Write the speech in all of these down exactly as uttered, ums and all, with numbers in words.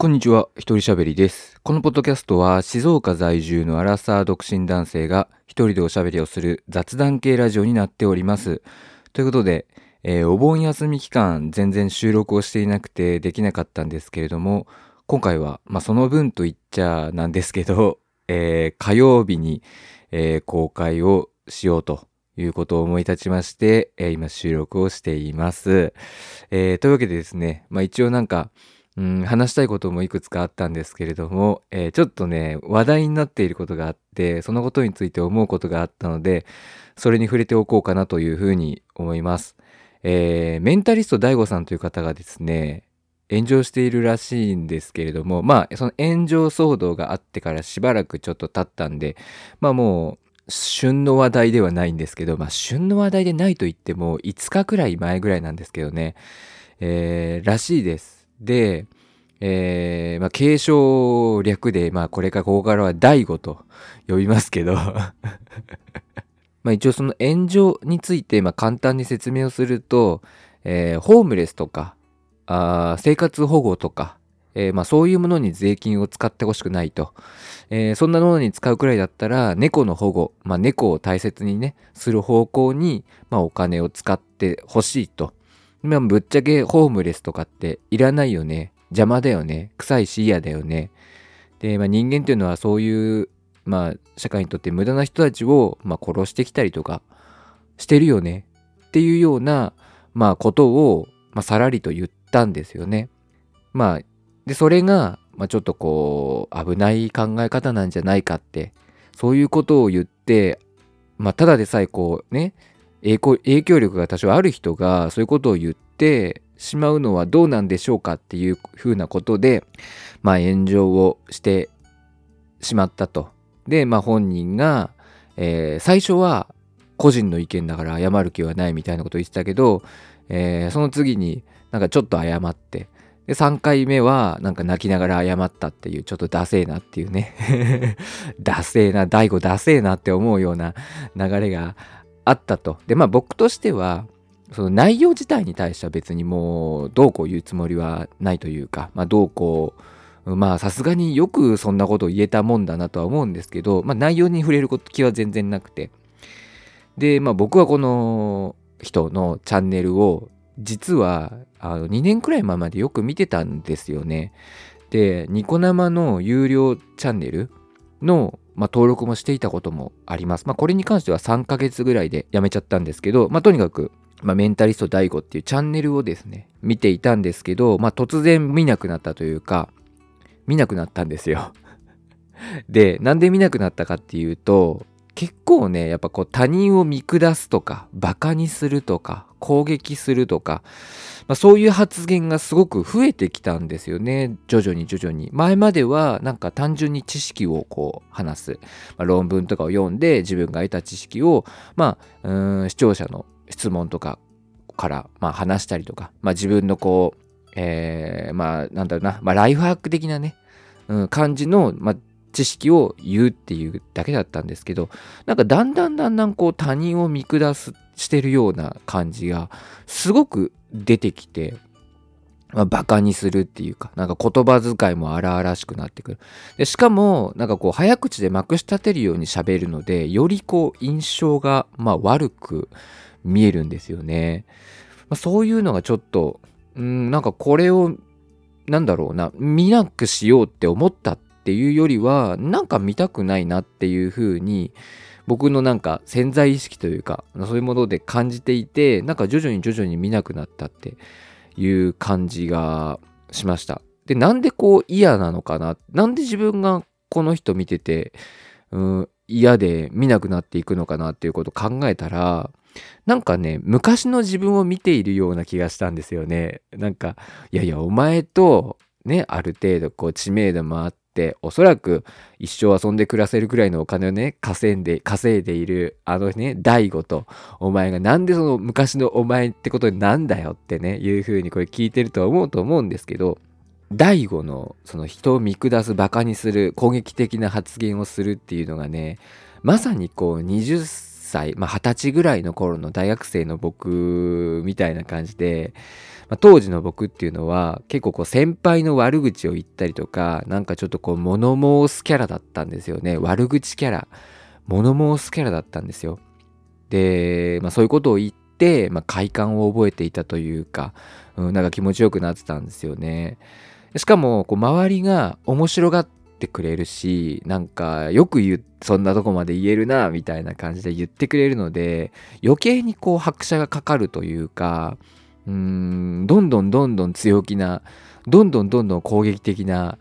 こんにちは、ひとりしゃべりです。このポッドキャストは静岡在住のアラサー独身男性が一人でおしゃべりをする雑談系ラジオになっております。ということで、えー、お盆休み期間全然収録をしていなくてできなかったんですけれども、今回は、まあ、その分と言っちゃなんですけど、えー、火曜日に、えー、公開をしようということを思い立ちまして、えー、今収録をしています。えー、というわけでですね、まあ、一応なんかうん、話したいこともいくつかあったんですけれども、えー、ちょっとね話題になっていることがあって、そのことについて思うことがあったので、それに触れておこうかなというふうに思います。えー、メンタリストDAIGOさんという方がですね、炎上しているらしいんですけれども、まあその炎上騒動があってからしばらくちょっと経ったんで、まあもう旬の話題ではないんですけど、まあ旬の話題でないと言ってもいつかくらい前ぐらいなんですけどね、えー、らしいです。で、えー、まあ、継承略で、まあ、これからここからはDAIGOと呼びますけど、まあ、一応その炎上について、まあ、簡単に説明をすると、えー、ホームレスとか、あー、生活保護とか、えー、まあ、そういうものに税金を使ってほしくないと。えー、そんなものに使うくらいだったら、猫の保護、まあ、猫を大切にね、する方向に、まあ、お金を使ってほしいと。今ぶっちゃけホームレスとかっていらないよね、邪魔だよね、臭いし嫌だよね。で、まあ、人間というのはそういう、まあ、社会にとって無駄な人たちを、まあ、殺してきたりとかしてるよねっていうような、まあ、ことを、まあ、さらりと言ったんですよね。まあ、でそれが、まあ、ちょっとこう危ない考え方なんじゃないかって、そういうことを言って、まあ、ただでさえこうね影響力が多少ある人がそういうことを言ってしまうのはどうなんでしょうかっていうふうなことで、まあ、炎上をしてしまったと。で、まあ、本人が、えー、最初は個人の意見だから謝る気はないみたいなことを言ってたけど、えー、その次になんかちょっと謝って、でさんかいめはなんか泣きながら謝ったっていう、ちょっとダセーなっていうねダセーなDAIGOダセーなって思うような流れがあったと。で、まあ僕としてはその内容自体に対しては別にもうどうこう言うつもりはないというか、まあどうこう、まあさすがによくそんなことを言えたもんだなとは思うんですけど、まあ内容に触れる気は全然なくて、でまあ僕はこの人のチャンネルを実はあのにねんくらい前までよく見てたんですよね。でニコ生の有料チャンネルのまあ、登録もしていたこともあります。まあ、これに関してはさんかげつぐらいでやめちゃったんですけど、まあ、とにかく、まあ、メンタリストDAIGOっていうチャンネルをですね、見ていたんですけど、まあ、突然見なくなったというか、見なくなったんですよ。で、なんで見なくなったかっていうと、結構ね、やっぱこう他人を見下すとか、バカにするとか、攻撃するとか、まあ、そういう発言がすごく増えてきたんですよね。徐々に徐々に。前まではなんか単純に知識をこう話す、まあ、論文とかを読んで自分が得た知識を、まあ、うーん視聴者の質問とかから、まあ、話したりとか、まあ、自分のこう、えー、まあなんだろうな、まあ、ライフハック的なね、うん、感じの、まあ、知識を言うっていうだけだったんですけど、なんかだんだんだんだんこう他人を見下すしてるような感じがすごく出てきて、まあ、バカにするっていうか、なんか言葉遣いも荒々しくなってくる。でしかもなんかこう早口でまくし立てるように喋るので、よりこう印象がまあ悪く見えるんですよね。まあ、そういうのがちょっとんなんかこれをなんだろうな見なくしようって思ったっていうよりは、なんか見たくないなっていう風に僕のなんか潜在意識というか、そういうもので感じていて、なんか徐々に徐々に見なくなったっていう感じがしました。で、なんでこう嫌なのかな、なんで自分がこの人見てて、うん、嫌で見なくなっていくのかなっていうことを考えたら、なんかね、昔の自分を見ているような気がしたんですよね。なんか、いやいや、お前とね、ある程度こう知名度もあって、おそらく一生遊んで暮らせるくらいのお金をね稼いで稼いでいるあのねDAIGOとお前が、なんでその昔のお前ってことになんだよってねいう風にこれ聞いてるとは思うと思うんですけど、DAIGOのその人を見下す、バカにする、攻撃的な発言をするっていうのがね、まさにこうにじゅっさい、まあ、はたちぐらいの頃の大学生の僕みたいな感じで、まあ、当時の僕っていうのは結構こう先輩の悪口を言ったりとか、なんかちょっとこう物申すキャラだったんですよね。悪口キャラ、物申すキャラだったんですよ。で、まあ、そういうことを言って、まあ、快感を覚えていたというか、うん、なんか気持ちよくなってたんですよね。しかもこう周りが面白がってくれるし、なんかよく言う、そんなとこまで言えるなみたいな感じで言ってくれるので、余計にこう拍車がかかるというか、うーん、どんどんどんどん強気な、どんどんどんどん攻撃的な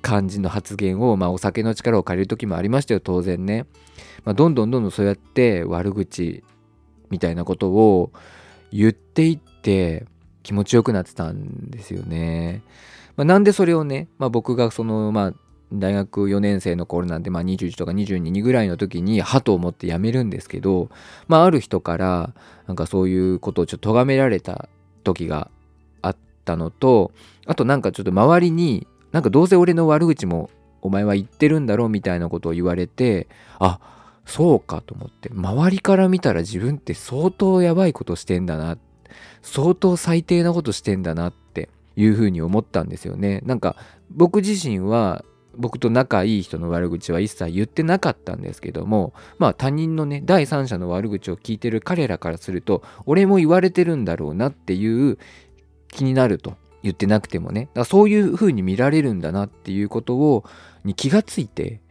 感じの発言を、まあ、お酒の力を借りる時もありましたよ、当然ね。まあ、どんどんどんどんそうやって悪口みたいなことを言っていって気持ちよくなってたんですよね。まあ、なんでそれをね、まあ、僕がその、まあ、大学よねん生の頃なんで、まあ、にじゅういちとかにじゅうにぐらいの時にはと思って辞めるんですけど、まあ、ある人からなんかそういうことをちょっと咎められた時があったのと、あとなんかちょっと周りになんかどうせ俺の悪口もお前は言ってるんだろうみたいなことを言われて、あ、そうかと思って、周りから見たら自分って相当やばいことしてんだな、相当最低なことしてんだなっていうふうに思ったんですよね。なんか僕自身は僕と仲いい人の悪口は一切言ってなかったんですけども、まあ他人のね、第三者の悪口を聞いてる彼らからすると、俺も言われてるんだろうなっていう気になると、言ってなくてもね。だからそういう風に見られるんだなっていうことをに気がついて、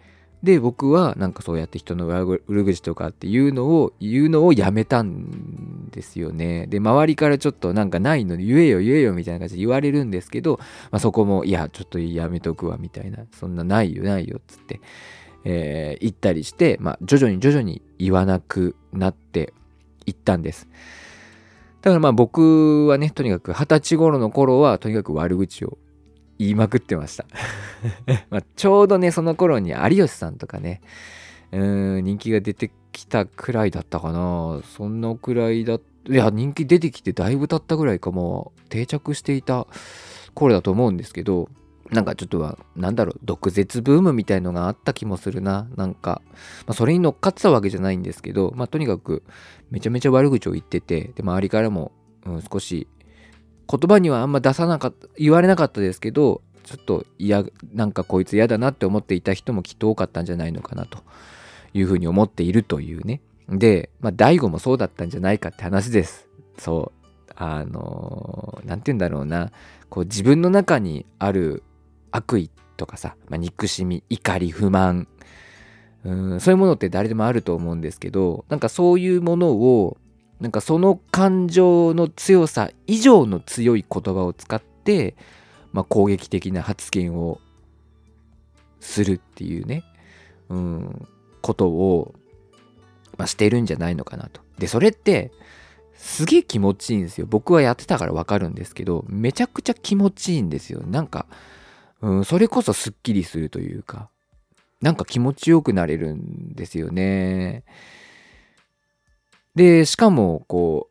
で僕はなんかそうやって人の悪口とかっていうのを言うのをやめたんですよね。で周りからちょっとなんかないのに言えよ言えよみたいな感じで言われるんですけど、まあ、そこもいやちょっとやめとくわみたいな、そんなないよないよっつって、えー、言ったりして、まあ、徐々に徐々に言わなくなっていったんです。だからまあ僕はね、とにかく二十歳頃の頃はとにかく悪口を言いまくってましたまあちょうどね、その頃に有吉さんとかね、うーん、人気が出てきたくらいだったかな。そんなくらいだ、いや人気出てきてだいぶ経ったぐらいかも、定着していた頃だと思うんですけど、なんかちょっとはなんだろう、毒舌ブームみたいのがあった気もするな。なんか、まあ、それに乗っかってたわけじゃないんですけど、まあとにかくめちゃめちゃ悪口を言ってて、で周りからも、うん、少し言葉にはあんま出さなかった、言われなかったですけど、ちょっといや、なんかこいつ嫌だなって思っていた人もきっと多かったんじゃないのかなというふうに思っているというね。で、まあダイゴもそうだったんじゃないかって話です。そう、あのー、なんて言うんだろうな、こう自分の中にある悪意とかさ、まあ、憎しみ、怒り、不満、うーん、そういうものって誰でもあると思うんですけど、なんかそういうものをなんかその感情の強さ以上の強い言葉を使って、まあ、攻撃的な発言をするっていうね、うん、ことを、まあ、してるんじゃないのかなと。でそれってすげえ気持ちいいんですよ。僕はやってたからわかるんですけど、めちゃくちゃ気持ちいいんですよ。なんか、うん、それこそすっきりするというか、なんか気持ちよくなれるんですよね。でしかもこ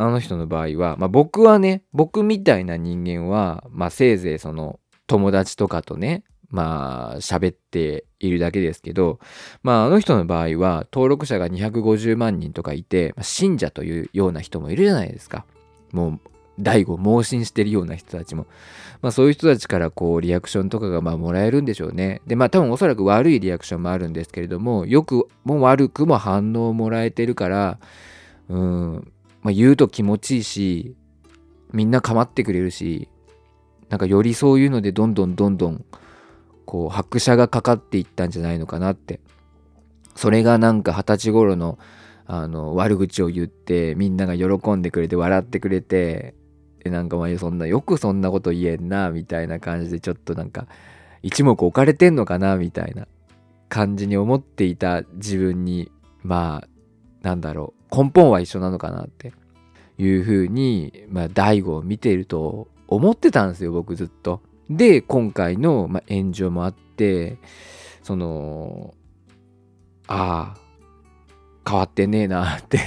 うあの人の場合は、まあ、僕はね、僕みたいな人間は、まあ、せいぜいその友達とかとね、まあ喋っているだけですけど、まあ、あの人の場合は登録者がにひゃくごじゅうまんにんとかいて、信者というような人もいるじゃないですか。もうダイゴ盲信してるような人たちも、まあ、そういう人たちからこうリアクションとかがまあもらえるんでしょうね。でまあ多分おそらく悪いリアクションもあるんですけれども、よくも悪くも反応をもらえてるから、うん、まあ、言うと気持ちいいし、みんな構ってくれるし、なんかよりそういうのでどんどんどんどんこう拍車がかかっていったんじゃないのかなって。それがなんか二十歳頃のあの悪口を言ってみんなが喜んでくれて笑ってくれて、なんかまあそんなよくそんなこと言えんなみたいな感じで、ちょっとなんか一目置かれてんのかなみたいな感じに思っていた自分に、まあなんだろう、根本は一緒なのかなっていうふうに、まあダイゴを見ていると思ってたんですよ、僕ずっと。で今回のまあ炎上もあって、そのああ変わってねえなって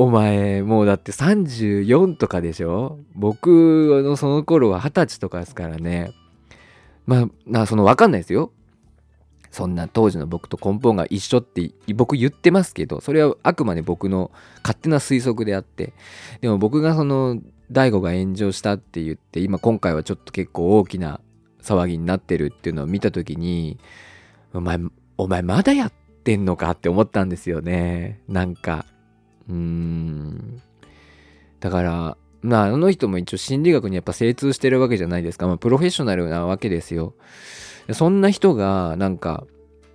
お前もうだってさんじゅうよんとかでしょ。僕のその頃ははたちとかですからね。まあ、その分かんないですよ。そんな当時の僕と根本が一緒って僕言ってますけど、それはあくまで僕の勝手な推測であって、でも僕がそのDAIGOが炎上したって言って今今回はちょっと結構大きな騒ぎになってるっていうのを見た時に、お前お前まだやってんのかって思ったんですよね。なんかうーんだからまああの人も一応心理学にやっぱ精通してるわけじゃないですか、まあ、プロフェッショナルなわけですよ。そんな人がなんか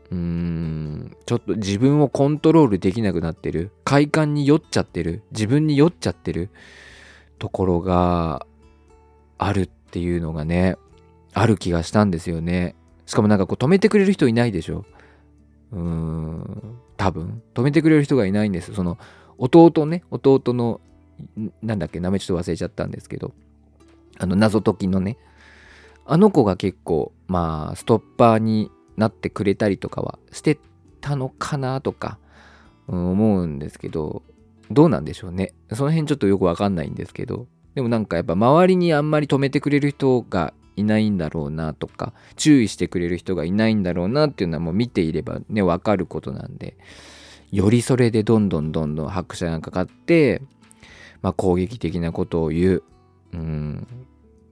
うーんちょっと自分をコントロールできなくなってる、快感に酔っちゃってる、自分に酔っちゃってるところがあるっていうのがね、ある気がしたんですよね。しかもなんかこう止めてくれる人いないでしょ。うーん多分止めてくれる人がいないんです。その弟ね、弟のなんだっけ名前ちょっと忘れちゃったんですけど、あの謎解きのね、あの子が結構まあストッパーになってくれたりとかはしてたのかなとか思うんですけど、どうなんでしょうね。その辺ちょっとよくわかんないんですけど、でもなんかやっぱ周りにあんまり止めてくれる人がいないんだろうなとか、注意してくれる人がいないんだろうなっていうのはもう見ていればねわかることなんで、よりそれでどんどんどんどん拍車がかかって、まあ、攻撃的なことを言う、うーん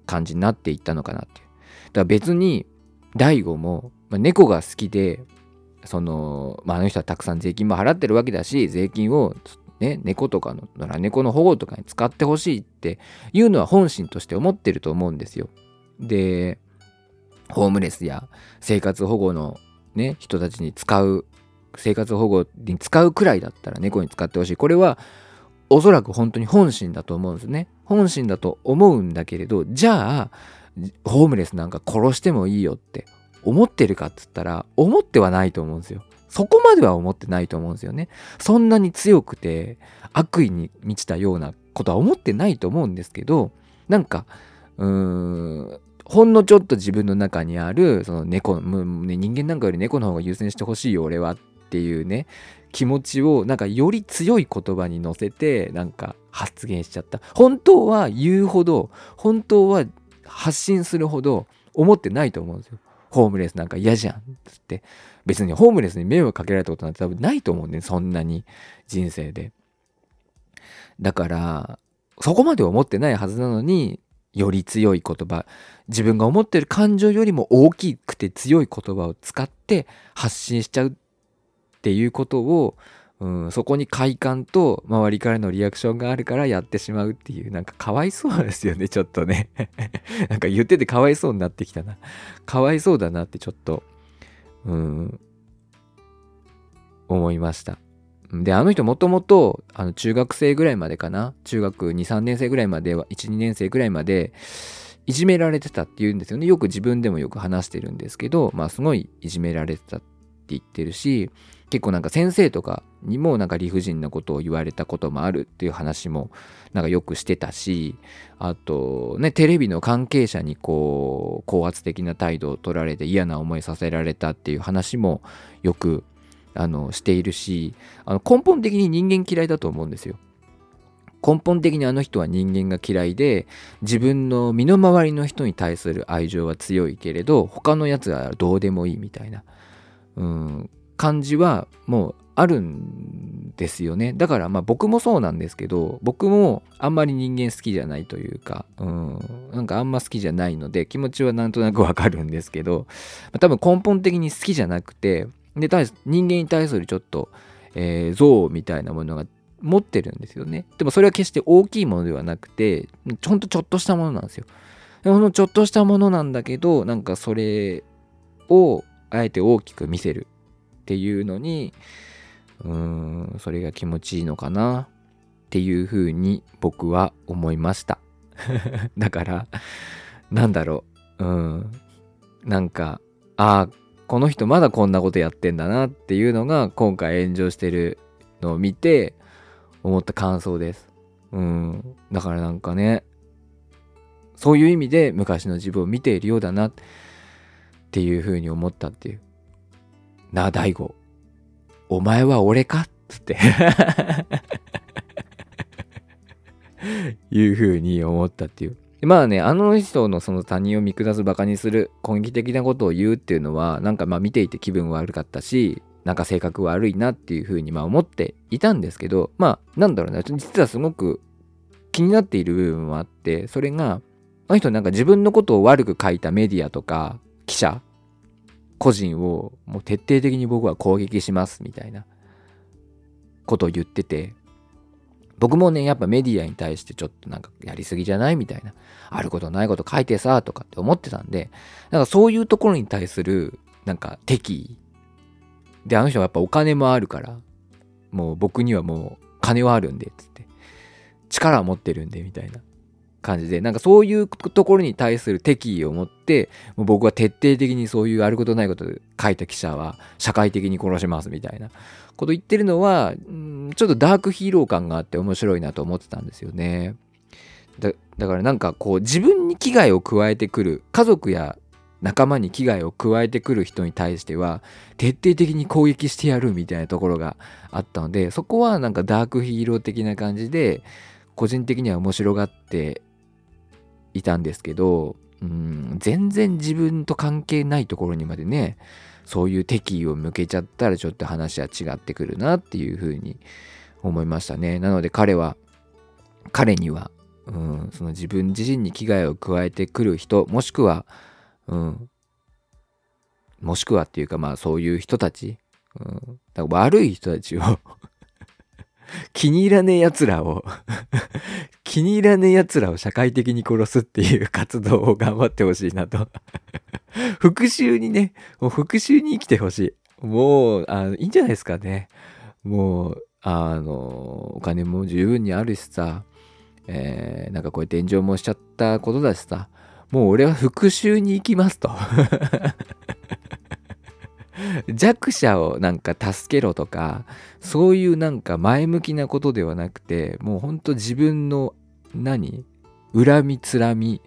感じになっていったのかなっていう。だから別にDAIGOも、まあ、猫が好きでその、まあ、あの人はたくさん税金も払ってるわけだし、税金をね、猫とかの野良猫の保護とかに使ってほしいっていうのは本心として思ってると思うんですよ。で、ホームレスや生活保護の、ね、人たちに使う、生活保護に使うくらいだったら猫に使ってほしい。これはおそらく本当に本心だと思うんですね。本心だと思うんだけれど、じゃあホームレスなんか殺してもいいよって思ってるかっつったら思ってはないと思うんですよ。そこまでは思ってないと思うんですよね。そんなに強くて悪意に満ちたようなことは思ってないと思うんですけど、なんかうーんほんのちょっと自分の中にあるその猫、ね、人間なんかより猫の方が優先してほしいよ俺はっていうね気持ちをなんかより強い言葉に乗せてなんか発言しちゃった。本当は言うほど、本当は発信するほど思ってないと思うんですよ。ホームレスなんか嫌じゃんつって別にホームレスに迷惑かけられたことなんて多分ないと思うんで、そんなに人生で。だからそこまで思ってないはずなのに、より強い言葉、自分が思ってる感情よりも大きくて強い言葉を使って発信しちゃうっていうことを、うん、そこに快感と周りからのリアクションがあるからやってしまうっていう、なんかかわいそうなんですよねちょっとねなんか言っててかわいそうになってきたな、かわいそうだなってちょっとうん思いました。で、あの人もともとあの中学生ぐらいまでかな、中学にさんねんせいぐらいまでは いちにねんせいぐらいまでいじめられてたって言うんですよね。よく自分でもよく話してるんですけど、まあすごいいじめられてたって言ってるし、結構なんか先生とかにもなんか理不尽なことを言われたこともあるっていう話もなんかよくしてたし、あとねテレビの関係者にこう高圧的な態度を取られて嫌な思いさせられたっていう話もよくあのしているし、あの根本的に人間嫌いだと思うんですよ。根本的にあの人は人間が嫌いで、自分の身の回りの人に対する愛情は強いけれど他のやつはどうでもいいみたいな、うん感じはもうあるんですよね。だからまあ僕もそうなんですけど、僕もあんまり人間好きじゃないというか、うんなんかあんま好きじゃないので気持ちはなんとなくわかるんですけど、多分根本的に好きじゃなくて、で人間に対するちょっと、えー、憎悪みたいなものが持ってるんですよね。でもそれは決して大きいものではなくて、ほんとちょっとしたものなんですよ。このちょっとしたものなんだけど、なんかそれをあえて大きく見せるっていうのに、うーんそれが気持ちいいのかなっていうふうに僕は思いましただからなんだろう、うんなんかあーこの人まだこんなことやってんだなっていうのが今回炎上してるのを見て思った感想です。うんだからなんかね、そういう意味で昔の自分を見ているようだなっていうふうに思ったっていう。なあDAIGO、お前は俺かっつっていう風に思ったっていう。まあね、あの人のその他人を見下す、バカにする、根気的なことを言うっていうのは、なんかまあ見ていて気分悪かったし、なんか性格悪いなっていうふうにまあ思っていたんですけど、まあなんだろうな、実はすごく気になっている部分もあって、それがあの人なんか自分のことを悪く書いたメディアとか記者個人をもう徹底的に僕は攻撃しますみたいなことを言ってて、僕もねやっぱメディアに対してちょっとなんかやりすぎじゃないみたいな、あることないこと書いてさとかって思ってたんで、なんかそういうところに対するなんか敵で、あの人はやっぱお金もあるから、もう僕にはもう金はあるんでつって、力は持ってるんでみたいな感じで、なんかそういうところに対する敵意を持って、もう僕は徹底的にそういうあることないこと書いた記者は社会的に殺しますみたいなこと言ってるのは、んちょっとダークヒーロー感があって面白いなと思ってたんですよね。 だ, だからなんかこう自分に危害を加えてくる、家族や仲間に危害を加えてくる人に対しては徹底的に攻撃してやるみたいなところがあったので、そこはなんかダークヒーロー的な感じで個人的には面白がっていたんですけど、うーん全然自分と関係ないところにまでね、そういう敵意を向けちゃったらちょっと話は違ってくるなっていうふうに思いましたね。なので彼は彼には、うん、その自分自身に危害を加えてくる人、もしくは、うん、もしくはっていうかまあそういう人たち、うん、だから悪い人たちを気に入らねえやつらを気に入らねえやつらを社会的に殺すっていう活動を頑張ってほしいなと復讐にね、もう復讐に生きてほしい、もうあのいいんじゃないですかね。もうあのお金も十分にあるしさ、えー、なんかこうやって炎上もしちゃったことだしさ、もう俺は復讐に行きますと弱者をなんか助けろとかそういうなんか前向きなことではなくて、もうほんと自分の何恨みつらみ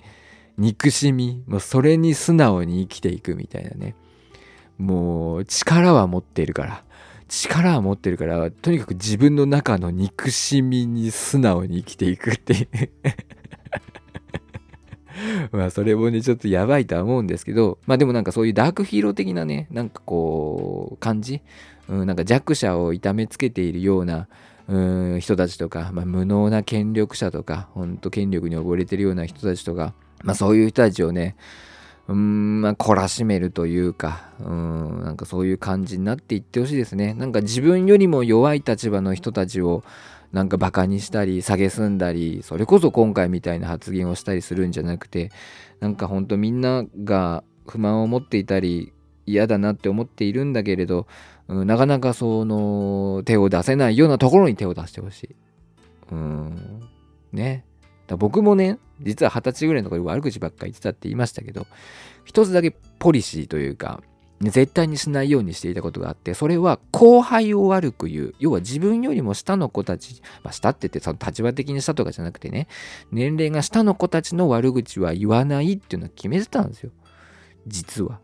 憎しみ、もうそれに素直に生きていくみたいなね。もう力は持っているから力は持ってるからとにかく自分の中の憎しみに素直に生きていくってまあそれもねちょっとやばいとは思うんですけど、まあでもなんかそういうダークヒーロー的なね、なんかこう感じ、うん、なんか弱者を痛めつけているような、うん、人たちとか、まあ、無能な権力者とかほんと権力に溺れてるような人たちとか、まあそういう人たちをね、うんまあ懲らしめるというか、うんなんかそういう感じになっていってほしいですね。なんか自分よりも弱い立場の人たちをなんかバカにしたり蔑んだり、それこそ今回みたいな発言をしたりするんじゃなくて、なんかほんとみんなが不満を持っていたり嫌だなって思っているんだけれど、うん、なかなかその手を出せないようなところに手を出してほしい。うんね。だ僕もね実は二十歳ぐらいの頃悪口ばっかり言ってたって言いましたけど、一つだけポリシーというか絶対にしないようにしていたことがあって、それは後輩を悪く言う、要は自分よりも下の子たち、まあ、下って言ってその立場的に下とかじゃなくてね、年齢が下の子たちの悪口は言わないっていうのは決めてたんですよ実は。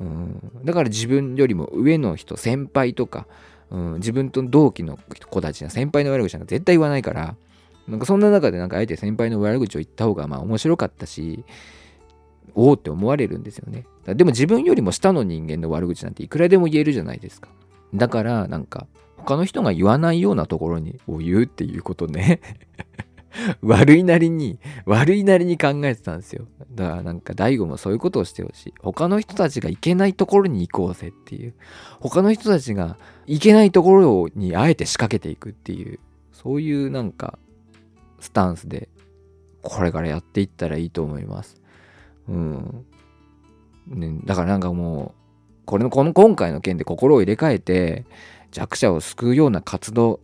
うんだから自分よりも上の人、先輩とか、うん自分と同期の子たちの先輩の悪口なんか絶対言わないから、なんかそんな中でなんかあえて先輩の悪口を言った方がまあ面白かったし、おおって思われるんですよね。でも自分よりも下の人間の悪口なんていくらでも言えるじゃないですか。だからなんか他の人が言わないようなところにを言うっていうことね悪いなりに悪いなりに考えてたんですよ。だからなんかDAIGOもそういうことをしてほしい。他の人たちが行けないところに行こうぜっていう、他の人たちが行けないところにあえて仕掛けていくっていう、そういうなんかスタンスでこれからやっていったらいいと思います。うん。ね、だからなんかもうこれのこの今回の件で心を入れ替えて弱者を救うような活動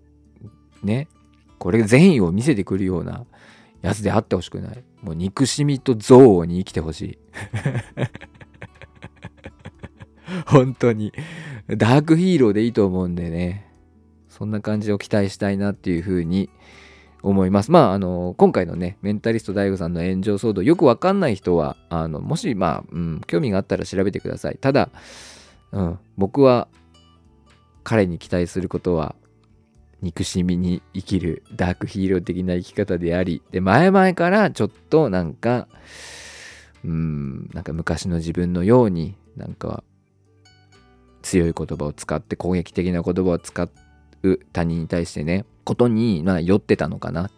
ね、これ善意を見せてくるようなやつであってほしくない。もう憎しみと憎悪に生きてほしい。本当にダークヒーローでいいと思うんでね、そんな感じを期待したいなっていうふうに。思います。まああの今回のねメンタリストDAIGOさんの炎上騒動、よくわかんない人はあのもしまあ、うん、興味があったら調べてください。ただ、うん、僕は彼に期待することは憎しみに生きるダークヒーロー的な生き方であり、で前々からちょっとなんかうーんなんか昔の自分のようになんか強い言葉を使って攻撃的な言葉を使う他人に対してねことにまあ酔ってたのかなっ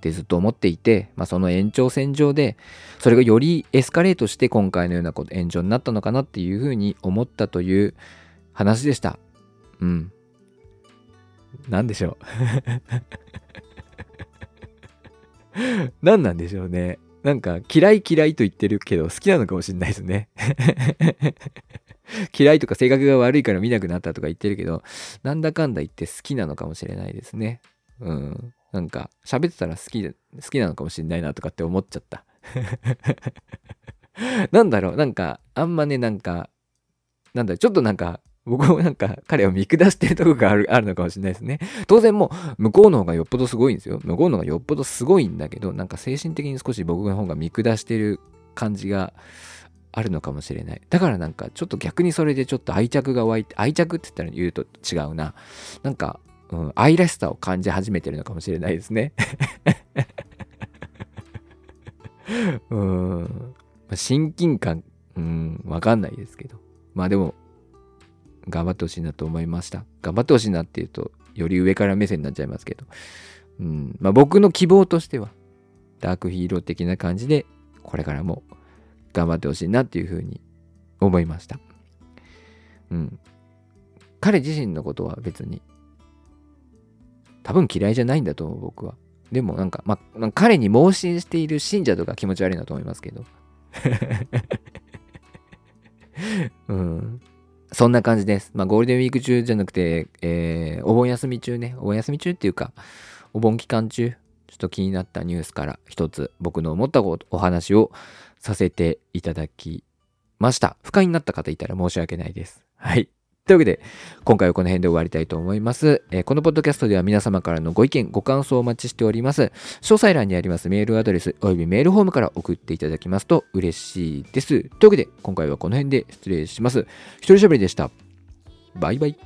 てずっと思っていて、まあ、その延長線上でそれがよりエスカレートして今回のようなこと炎上になったのかなっていうふうに思ったという話でした。うんなんでしょうなんなんでしょうね。なんか嫌い嫌いと言ってるけど好きなのかもしれないですね嫌いとか性格が悪いから見なくなったとか言ってるけどなんだかんだ言って好きなのかもしれないですね。うんなんか喋ってたら好き好きなのかもしれないなとかって思っちゃったなんだろうなんかあんまねなんかなんだろうちょっとなんか僕もなんか彼を見下してるとこがある、あるのかもしれないですね。当然もう向こうの方がよっぽどすごいんですよ。向こうの方がよっぽどすごいんだけどなんか精神的に少し僕の方が見下してる感じがあるのかもしれない。だからなんかちょっと逆にそれでちょっと愛着が湧いて愛着って言ったら言うと違うななんか、うん、愛らしさを感じ始めてるのかもしれないですねうーん親近感うんわかんないですけどまあでも頑張ってほしいなと思いました。頑張ってほしいなっていうとより上から目線になっちゃいますけど、うん、まあ僕の希望としてはダークヒーロー的な感じでこれからも頑張ってほしいなっていうふうに思いました。うん、彼自身のことは別に多分嫌いじゃないんだと思う僕は。でもなんかまあなんか彼に盲信している信者とか気持ち悪いなと思いますけど、うん。そんな感じです。まあゴールデンウィーク中じゃなくて、えー、お盆休み中ね、お盆休み中っていうか、お盆期間中、ちょっと気になったニュースから一つ僕の思ったお話をさせていただきました。不快になった方いたら申し訳ないです。はい。というわけで、今回はこの辺で終わりたいと思います。えー、このポッドキャストでは皆様からのご意見、ご感想をお待ちしております。詳細欄にありますメールアドレスおよびメールフォームから送っていただきますと嬉しいです。というわけで、今回はこの辺で失礼します。一人しゃべりでした。バイバイ。